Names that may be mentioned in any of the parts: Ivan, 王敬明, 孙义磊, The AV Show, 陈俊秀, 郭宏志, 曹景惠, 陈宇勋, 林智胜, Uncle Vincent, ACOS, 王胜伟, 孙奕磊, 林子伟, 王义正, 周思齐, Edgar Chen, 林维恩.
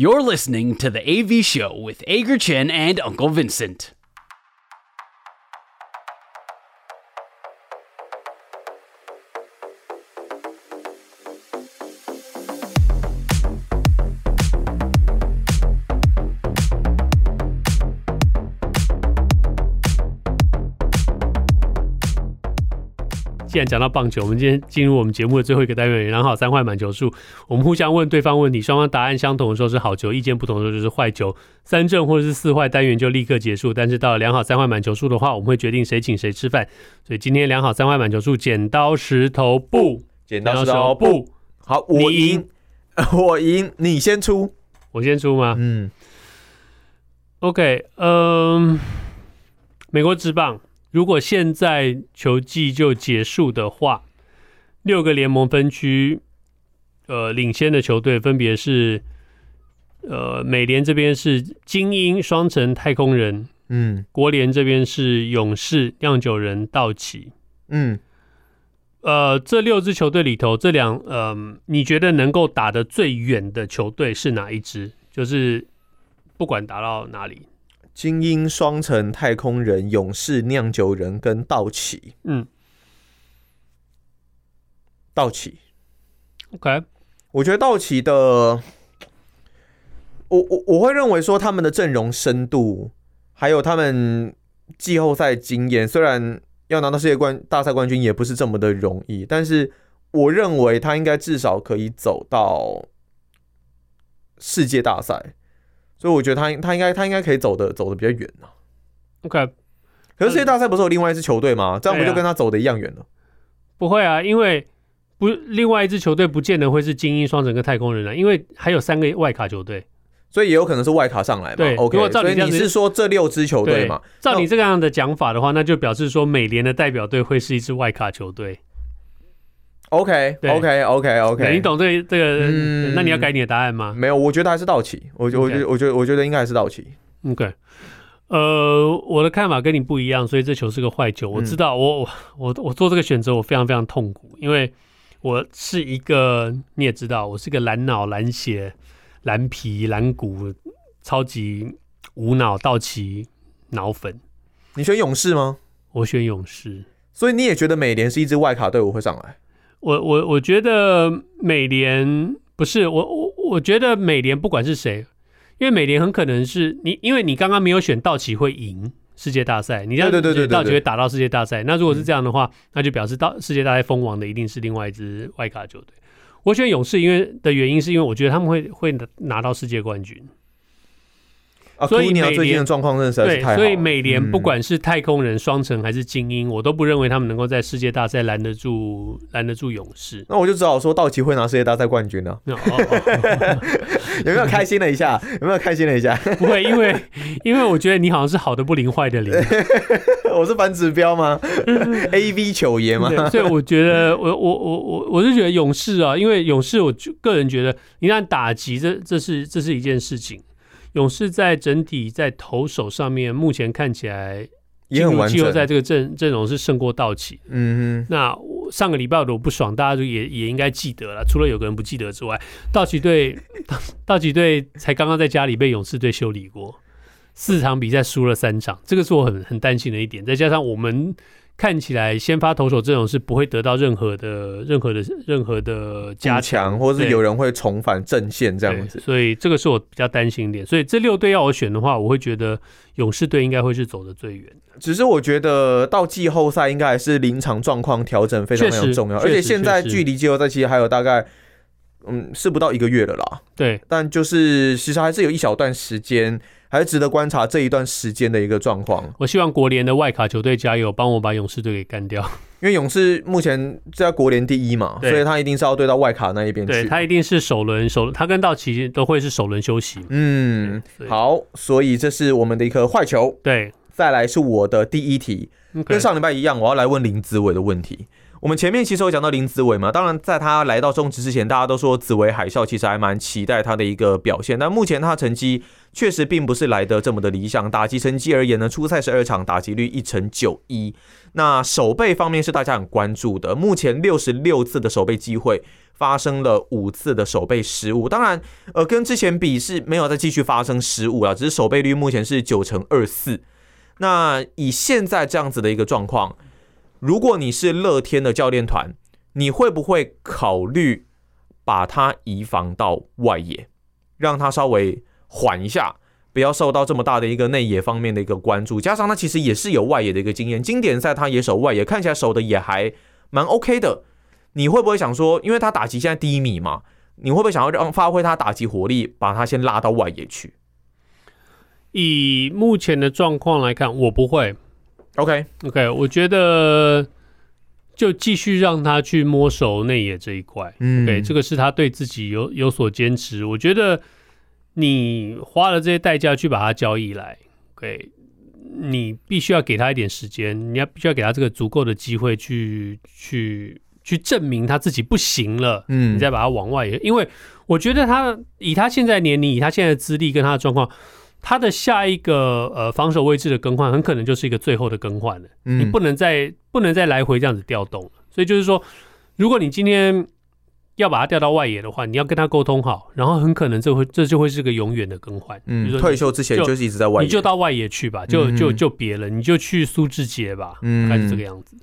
You're listening to The AV Show with Edgar Chen and Uncle Vincent.既然讲到棒球，我们今天进入我们节目的最后一个单元，然后三坏满球数，我们互相问对方问题，双方答案相同的时候是好球，意见不同的时候就是坏球，三正或者是四坏单元就立刻结束，但是到了两好三坏满球数的话，我们会决定谁请谁吃饭，所以今天两好三坏满球数，剪刀石头布，剪刀石头布，好，我赢，我赢，你先出，我先出吗？嗯 ，OK， 美国职棒。如果现在球季就结束的话，六个联盟分区，领先的球队分别是，美联这边是精英、双城、太空人，嗯，国联这边是勇士、酿酒人、道奇，嗯，这六支球队里头，这两，你觉得能够打得最远的球队是哪一支？就是不管打到哪里。精英、双城、太空人、勇士、酿酒人跟道奇。嗯，道奇。OK， 我觉得道奇的，我会认为说他们的阵容深度，还有他们季后赛经验，虽然要拿到世界大赛冠军也不是这么的容易，但是我认为他应该至少可以走到世界大赛。所以我觉得他应该可以走得比较远啊。OK， 可是世界大赛不是有另外一支球队吗？这样不就跟他走得一样远了？不会啊，因为不另外一支球队不见得会是精英、双城跟太空人啊，因为还有三个外卡球队，所以也有可能是外卡上来嘛。对 ，OK， 所以你是说这六支球队嘛？照你这样的讲法的话，那就表示说美联的代表队会是一支外卡球队。OK， 你懂这个、那你要改你的答案吗？没有，我觉得还是道奇，我觉得应该还是道奇。OK， 我的看法跟你不一样，所以这球是个坏球。我知道，我做这个选择我非常非常痛苦，因为我是一个你也知道，我是一个蓝脑、蓝血、蓝皮、蓝骨，超级无脑道奇脑粉。你选勇士吗？我选勇士，所以你也觉得美联是一支外卡队伍会上来？我觉得美联不是我觉得美联不管是谁，因为美联很可能是你，因为你刚刚没有选道奇会赢世界大赛，你这样觉得道奇会打到世界大赛，那如果是这样的话，那就表示到世界大赛封王的一定是另外一支外卡球队。我选勇士因为的原因是因为我觉得他们会拿到世界冠军。啊，所以最近的状况真的实在是太好了。对，所以美联不管是太空人、双城还是精英，我都不认为他们能够在世界大赛拦得住勇士。那我就只好说道奇会拿世界大赛冠军了。有没有开心了一下？有没有开心了一下？不会，因为我觉得你好像是好的不灵，坏的灵。我是反指标吗？AV 球爷吗？所以我觉得我是觉得勇士啊，因为勇士我个人觉得，你看打击这是一件事情。勇士在整体在投手上面，目前看起来也很完整。季后赛这个阵容是胜过道奇。嗯哼，那上个礼拜我不爽，大家就也应该记得了，除了有个人不记得之外，道奇队才刚刚在家里被勇士队修理过，4场比赛输了3场，这个是我很担心的一点。再加上我们看起来先发投手阵容是不会得到任何的加强，或是有人会重返阵线这样子，所以这个是我比较担心一点。所以这6队要我选的话，我会觉得勇士队应该会是走得最远。只是我觉得到季后赛应该还是临场状况调整非常非常重要，而且现在距离季后赛其实还有大概是不到1个月了啦。对，但就是其实还是有一小段时间。还是值得观察这一段时间的一个状况。我希望国联的外卡球队加油，帮我把勇士队给干掉。因为勇士目前在国联第1嘛，所以他一定是要对到外卡那一边去。对，他一定是首轮，他跟道奇都会是首轮休息。嗯，好，所以这是我们的一颗坏球。对，再来是我的第一题， okay， 跟上礼拜一样，我要来问林子伟的问题。我们前面其实有讲到林子伟嘛，当然在他来到中职之前，大家都说子伟海啸其实还蛮期待他的一个表现，但目前他的成绩确实并不是来得这么的理想。打击成绩而言呢，出赛12场，打击率1.91%。那守备方面是大家很关注的，目前66次的守备机会，发生了5次的守备失误。当然，跟之前比是没有再继续发生失误了，只是守备率目前是9%24%。那以现在这样子的一个状况，如果你是乐天的教练团，你会不会考虑把他移防到外野，让他稍微缓一下，不要受到这么大的一个内野方面的一个关注？加上他其实也是有外野的一个经验，经典赛他也守外野，看起来守的也还蛮 OK 的。你会不会想说，因为他打击现在低迷嘛，你会不会想要让发挥他打击火力，把他先拉到外野去？以目前的状况来看，我不会。OK， 我觉得就继续让他去摸熟内野这一块。OK， 这个是他对自己有所坚持。我觉得你花了这些代价去把他交易来 ，OK， 你必须要给他一点时间，你要必须要给他这个足够的机会去证明他自己不行了，你再把他往外野。因为我觉得他以他现在年龄、以他现在的资历跟他的状况，他的下一个防守位置的更换很可能就是一个最后的更换了，你不能再来回这样子调动了。所以就是说，如果你今天要把他调到外野的话，你要跟他沟通好，然后很可能这就会是个永远的更换。退休之前就是一直在外野，你就到外野去吧，就别了，你就去苏智杰吧，大概是这个样子。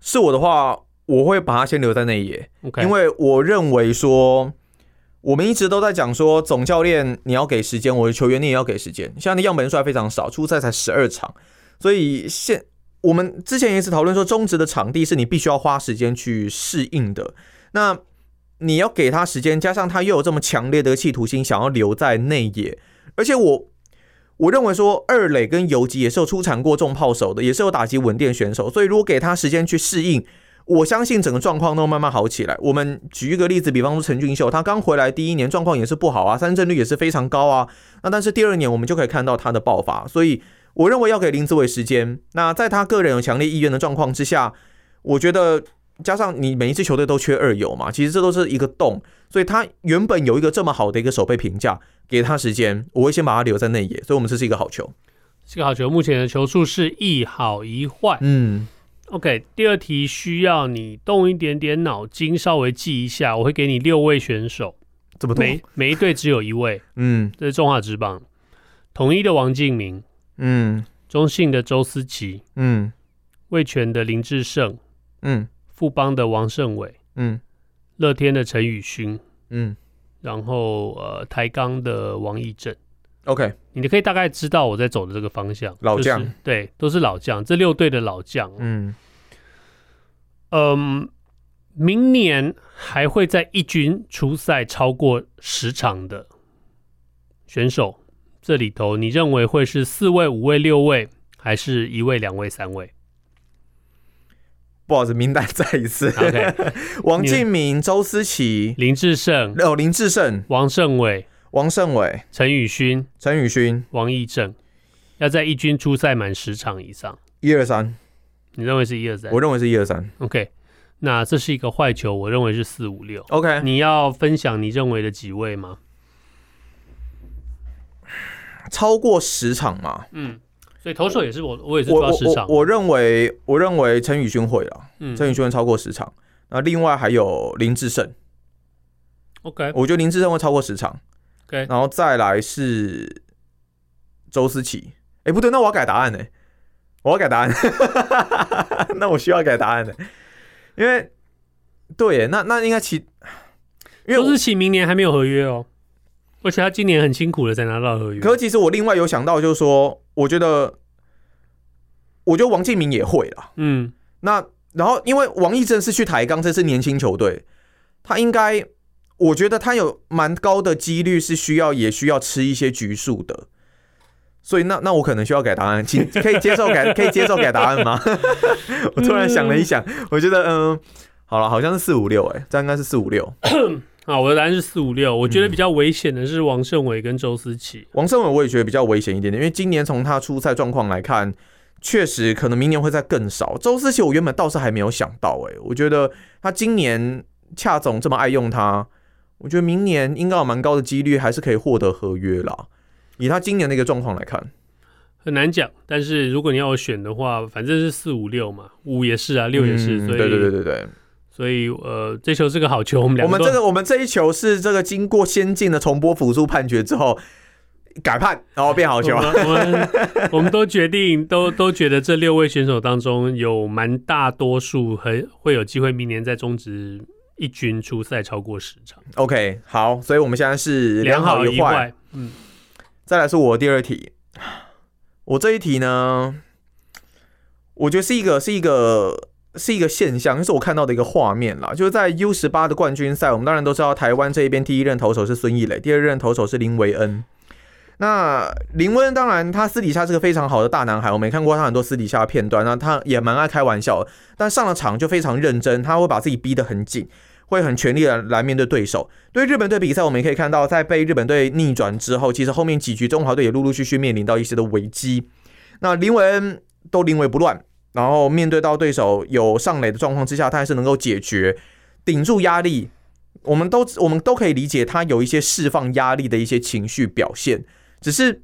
是我的话，我会把他先留在内野， okay， 因为我认为说，我们一直都在讲说，总教练你要给时间，我的球员你也要给时间。现在的样本数还非常少，出赛才12场，所以我们之前也是讨论说，中职的场地是你必须要花时间去适应的。那你要给他时间，加上他又有这么强烈的企图心，想要留在内野，而且我认为说，二垒跟游击也是有出产过重炮手的，也是有打击稳定选手，所以如果给他时间去适应，我相信整个状况都慢慢好起来。我们举一个例子，比方说陈俊秀，他刚回来第一年状况也是不好啊，三振率也是非常高啊。那但是第二年我们就可以看到他的爆发，所以我认为要给林子伟时间。那在他个人有强烈意愿的状况之下，我觉得加上你每一支球队都缺二游嘛，其实这都是一个洞，所以他原本有一个这么好的一个守备评价，给他时间，我会先把他留在内野。所以我们这是一个好球，这个好球目前的球数是一好一坏。OK， 第二题需要你动一点点脑筋，稍微记一下。我会给你6位选手，这么多，每一队只有1位。这是中华职棒，统一的王敬明，中信的周思齐，味全的林智胜，富邦的王胜伟，乐天的陈宇勋，然后台钢的王义正。OK， 你可以大概知道我在走的这个方向，老将、就是、对，都是老将，这6队的老将。明年还会在一军出赛超过10场的选手，这里头你认为会是4位、5位、6位，还是1位、2位、3位？不好意思，名单再一次。Okay， 王敬明、周思齐、林智胜、王胜伟、陈宇勋、王义正，要在一军出赛满10场以上。123，你认为是123？我认为是123。OK， 那这是一个坏球，我认为是456。OK， 你要分享你认为的几位吗？超过10场嘛？所以投手也是我也是抓10场。我认为陈宇勋会了，陈宇勋会超过10场。那另外还有林智胜。OK， 我觉得林智胜会超过10场。Okay， 然后再来是周思齐，不对，那我要改答案呢，那我需要改答案呢，因为对耶，那应该因为周思齐明年还没有合约哦，而且他今年很辛苦的才拿到合约。可是其实我另外有想到，就是说，我觉得王敬明也会啦，那然后因为王义正是去台钢，这是年轻球队，他应该。我觉得他有蛮高的几率是需要吃一些局数的，所以那我可能需要改答案，可以接受改答案吗？我突然想了一想，我觉得好了，好像是456，这应该是456。好，我的答案是456。我觉得比较危险的是王胜伟跟周思齐。王胜伟我也觉得比较危险一点点，因为今年从他出赛状况来看，确实可能明年会再更少。周思齐我原本倒是还没有想到，我觉得他今年恰总这么爱用他。我觉得明年应该有蛮高的几率还是可以获得合约啦，以他今年的一个状况来看很难讲，但是如果你要我选的话，反正是456嘛，5也是啊，6也是，所以对对对对对，所以这球是个好球，我们这一球是这个经过先进的重播辅助判决之后改判，然后变好球。我们都决定都觉得这六位选手当中有蛮大多数会有机会明年在中职一军出赛超过10场。OK， 好，所以我们现在是良好一坏。嗯，再来是我第二题，我这一题呢，我觉得是一个现象，就是我看到的一个画面啦，就是在 U18 的冠军赛，我们当然都知道台湾这一边第一任投手是孙义磊，第二任投手是林维恩。那林维恩当然他私底下是个非常好的大男孩，我们也看过他很多私底下的片段，那他也蛮爱开玩笑的，但上了场就非常认真，他会把自己逼得很紧，会很全力的来面对对手。对日本队比赛，我们也可以看到，在被日本队逆转之后，其实后面几局中华队也陆陆续续面临到一些的危机，那林维恩都临危不乱，然后面对到对手有上垒的状况之下，他还是能够解决，顶住压力。我们都可以理解他有一些释放压力的一些情绪表现，只是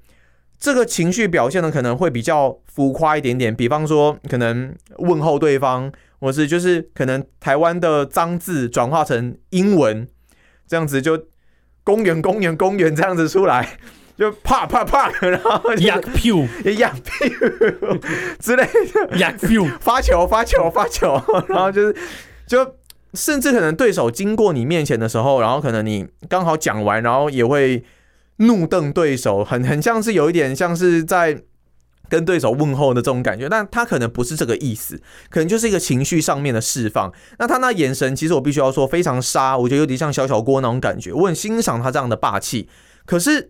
这个情绪表现呢，可能会比较浮夸一点点，比方说可能问候对方，或是就是可能台湾的脏字转化成英文，这样子就公园这样子出来。就啪啪啪，然后压屁压屁之类的，压屁发球，然后就甚至可能对手经过你面前的时候，然后可能你刚好讲完，然后也会怒瞪对手，很像是有一点像是在跟对手问候的这种感觉，但他可能不是这个意思，可能就是一个情绪上面的释放。那他那眼神，其实我必须要说非常杀，我觉得有点像小小郭那种感觉，我很欣赏他这样的霸气，可是。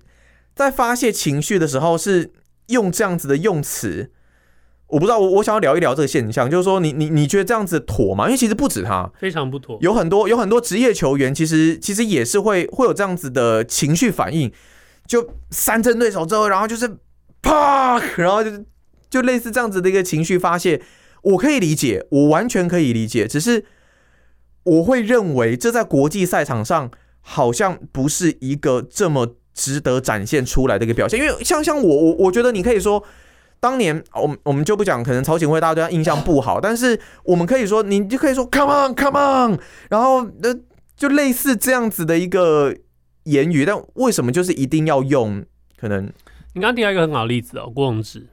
在发泄情绪的时候是用这样子的用词，我不知道，我想要聊一聊这个现象，就是说你觉得这样子妥吗？因为其实不止他，非常不妥，有很多职业球员其实也是会有这样子的情绪反应，就三针对手之后，然后就是啪，然后就类似这样子的一个情绪发泄，我可以理解，我完全可以理解，只是我会认为这在国际赛场上好像不是一个这么。值得展现出来的一个表现，因为像我觉得你可以说，当年我们就不讲，可能曹景惠大家对他印象不好，但是我们可以说，你就可以说 come on come on， 然后就类似这样子的一个言语，但为什么就是一定要用？可能你刚刚提到一个很好的例子哦，郭宏志，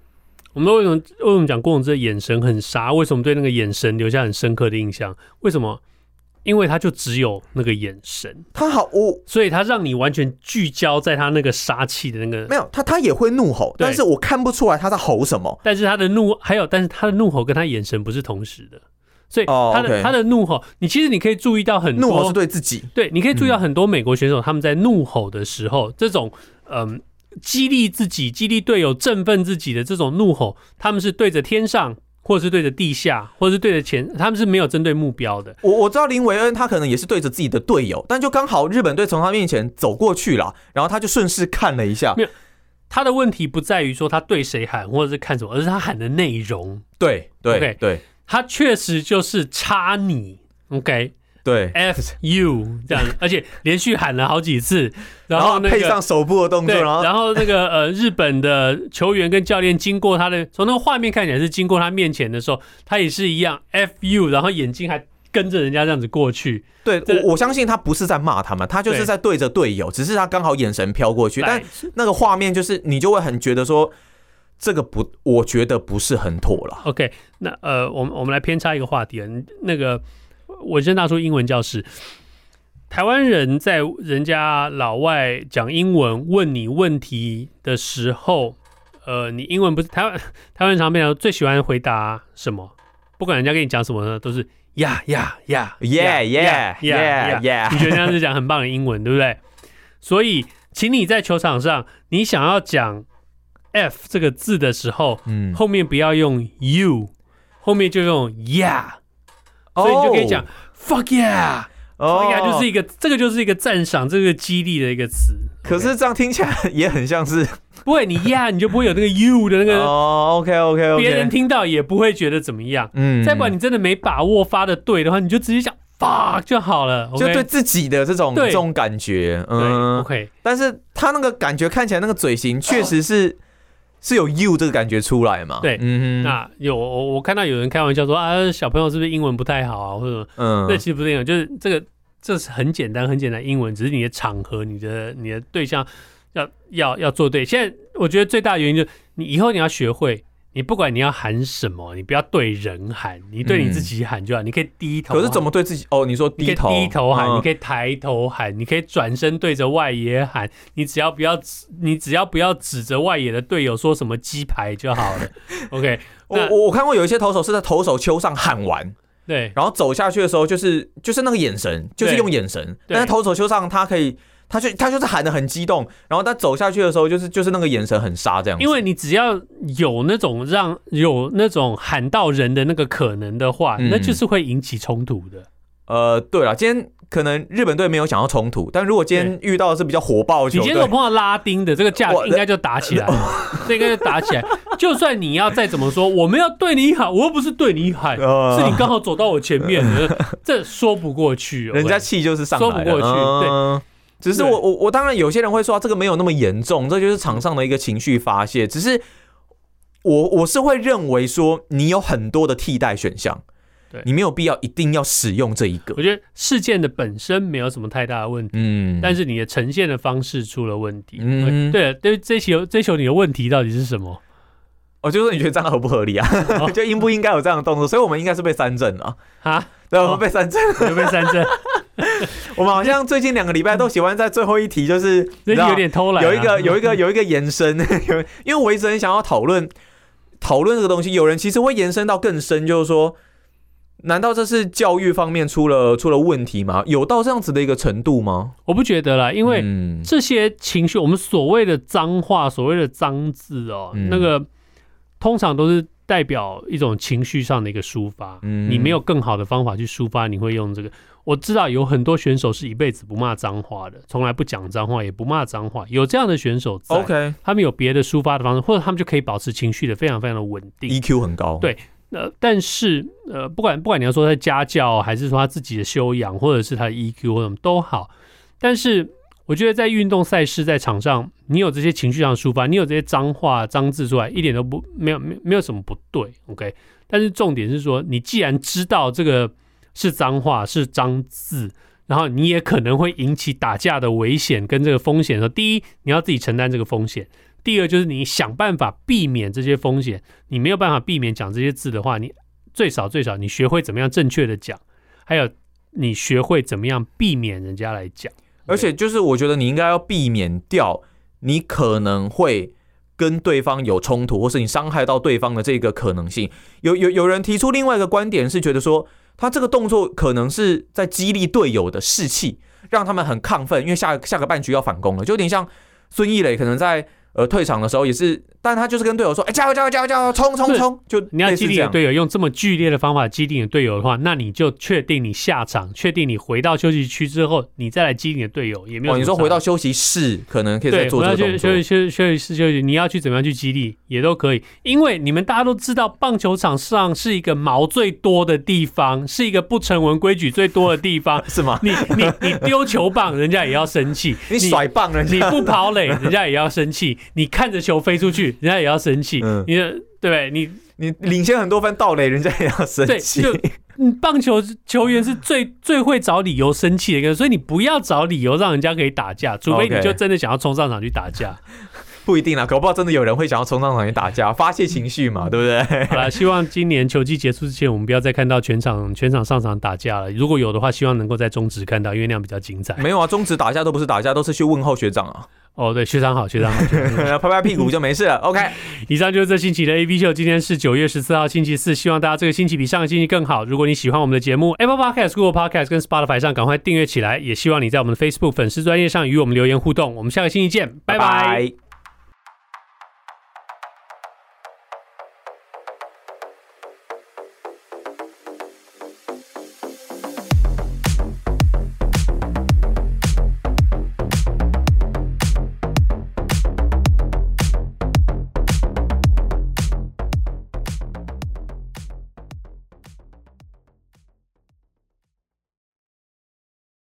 我们都为什么讲郭宏志的眼神很杀？为什么对那个眼神留下很深刻的印象？为什么？因为他就只有那个眼神，他好哦，所以他让你完全聚焦在他那个杀气的那个。没有，他也会怒吼，但是我看不出来他在吼什么。但是他的怒还有，但是他的怒吼跟他眼神不是同时的，所以他的怒吼，其实你可以注意到很多怒吼是对自己，对，你可以注意到很多美国选手他们在怒吼的时候，这种激励自己、激励队友、振奋自己的这种怒吼，他们是对着天上。或者是对着地下，或者是对着前，他们是没有针对目标的。我知道林维恩他可能也是对着自己的队友，但就刚好日本队从他面前走过去了，然后他就顺势看了一下。没有，他的问题不在于说他对谁喊，或者是看什么，而是他喊的内容。对，对，他确实就是插你 ，OK。对 ，F U 这样，而且连续喊了好几次，然后、那個、配上手部的动作，然后那个日本的球员跟教练经过他的，从那个画面看起来是经过他面前的时候，他也是一样 F U， 然后眼睛还跟着人家这样子过去。对，我相信他不是在骂他们，他就是在对着队友，只是他刚好眼神飘过去，但那个画面就是你就会很觉得说。这个不，我觉得不是很妥了。OK， 那我们来偏差一个话题了，那个。文生大叔英文教室，台湾人在人家老外讲英文问你问题的时候，你英文不是台湾常被人最喜欢回答什么？不管人家跟你讲什么呢，都是呀呀呀 yeah yeah yeah yeah， 你觉得这样是讲很棒的英文，对不对？所以，请你在球场上，你想要讲 F 这个字的时候，后面不要用 you， 后面就用 yeah。所以你就可以讲 fuck yeah， fuck yeah 就是一个这个就是一个赞赏、这个激励的一个词。可是这样听起来也很像是不会，你 yeah 你就不会有那个 you 的那个哦。OK， 别人听到也不会觉得怎么样。再不管你真的没把握发的对的话，你就直接讲 fuck 就好了。就对自己的这种感觉，对 OK。但是他那个感觉看起来那个嘴型确实是是有 you 这个感觉出来嘛？对，嗯，那有我看到有人开玩笑说啊，小朋友是不是英文不太好啊，或者嗯，那其实不是英文，就是这个这是很简单很简单英文，只是你的场合、你的对象要做对。现在我觉得最大的原因就是你以后你要学会。你不管你要喊什么，你不要对人喊，你对你自己喊就好。你可以低头喊，可是怎么对自己？哦，你说低头，你可以低头喊，你可以抬头喊，你可以转身对着外野喊。你只要不要指着外野的队友说什么鸡排就好了。OK， 我看过有一些投手是在投手丘上喊完，对，然后走下去的时候就是那个眼神，就是用眼神。但是投手丘上他可以。他就是喊得很激动，然后他走下去的时候就是那个眼神很杀这样子。因为你只要有那种喊到人的那个可能的话，那就是会引起冲突的。对啦，今天可能日本队没有想要冲突，但如果今天遇到的是比较火爆的球队，你今天如果碰到拉丁的这个架，应该就打起来了，这应该就打起来。就算你要再怎么说，我们要对你喊，我又不是对你喊，是你刚好走到我前面的，这说不过去。人家气就是上来了，说不过去，对。只是我当然有些人会说、啊、这个没有那么严重，这就是场上的一个情绪发泄。只是我是会认为说你有很多的替代选项，你没有必要一定要使用这一个。我觉得事件的本身没有什么太大的问题，但是你的呈现的方式出了问题。对，对，追求你的问题到底是什么？我就说你觉得这样合不合理啊？就应不应该有这样的动作？所以我们应该是被三振了啊！对，我们被三振，有被三振。我们好像最近2个礼拜都喜欢在最后一题，就是有点偷懒、啊，有一个延伸，因为我一直很想要讨论这个东西。有人其实会延伸到更深，就是说，难道这是教育方面出了问题吗？有到这样子的一个程度吗？我不觉得啦，因为这些情绪，我们所谓的脏话、所谓的脏字哦，那个通常都是代表一种情绪上的一个抒发。你没有更好的方法去抒发，你会用这个。我知道有很多选手是一辈子不骂脏话的，从来不讲脏话，也不骂脏话。有这样的选手在， okay. 他们有别的抒发的方式，或者他们就可以保持情绪的非常非常的稳定 ，EQ 很高。对，但是不管你要说他家教，还是说他自己的修养，或者是他的 EQ 或什么都好，但是我觉得在运动赛事在场上，你有这些情绪上的抒发，你有这些脏话、脏字出来，一点都不没有什么不对 ，OK。但是重点是说，你既然知道这个。是脏话，是脏字，然后你也可能会引起打架的危险跟这个风险的时候，第一，你要自己承担这个风险；第二，就是你想办法避免这些风险。你没有办法避免讲这些字的话，你最少你学会怎么样正确的讲，还有你学会怎么样避免人家来讲。而且就是我觉得你应该要避免掉你可能会跟对方有冲突，或是你伤害到对方的这个可能性。有人提出另外一个观点是觉得说。他这个动作可能是在激励队友的士气，让他们很亢奋，因为下个半局要反攻了，就有点像孙奕磊可能在退场的时候也是，但他就是跟队友说：“哎、欸，加油，加油，加油，加油，冲冲冲！”就你要激励你的队友，用这么剧烈的方法激励你的队友的话，那你就确定你下场，确定你回到休息区之后，你再来激励你的队友也没有。哦，你说回到休息室可能可以再做这个动作，对，休息室，你要去怎么样去激励也都可以，因为你们大家都知道，棒球场上是一个毛最多的地方，是一个不成文规矩最多的地方，是吗？你丢球棒，人家也要生气；你甩棒，人家你不跑垒，人家也要生气。你看着球飞出去，人家也要生气。你对你领先很多分到垒，人家也要生气。对，就棒球球员是最会找理由生气的一个，所以你不要找理由让人家可以打架，除非你就真的想要冲上场去打架。Okay. 不一定啦，搞不好真的有人会想要冲上场去打架，发泄情绪嘛，对不对？好啦，希望今年球季结束之前，我们不要再看到全场上场打架了。如果有的话，希望能够在中职看到，因为那样比较精彩。没有啊，中职打架都不是打架，都是去问候学长啊。哦，对，学长好，拍拍屁股就没事了。OK， 以上就是这星期的 AV 秀。今天是9月14号，星期四。希望大家这个星期比上个星期更好。如果你喜欢我们的节目 ，Apple Podcast、Google Podcast 跟 Spotify 上赶快订阅起来。也希望你在我们的 Facebook 粉丝专页上与我们留言互动。我们下个星期见，拜拜。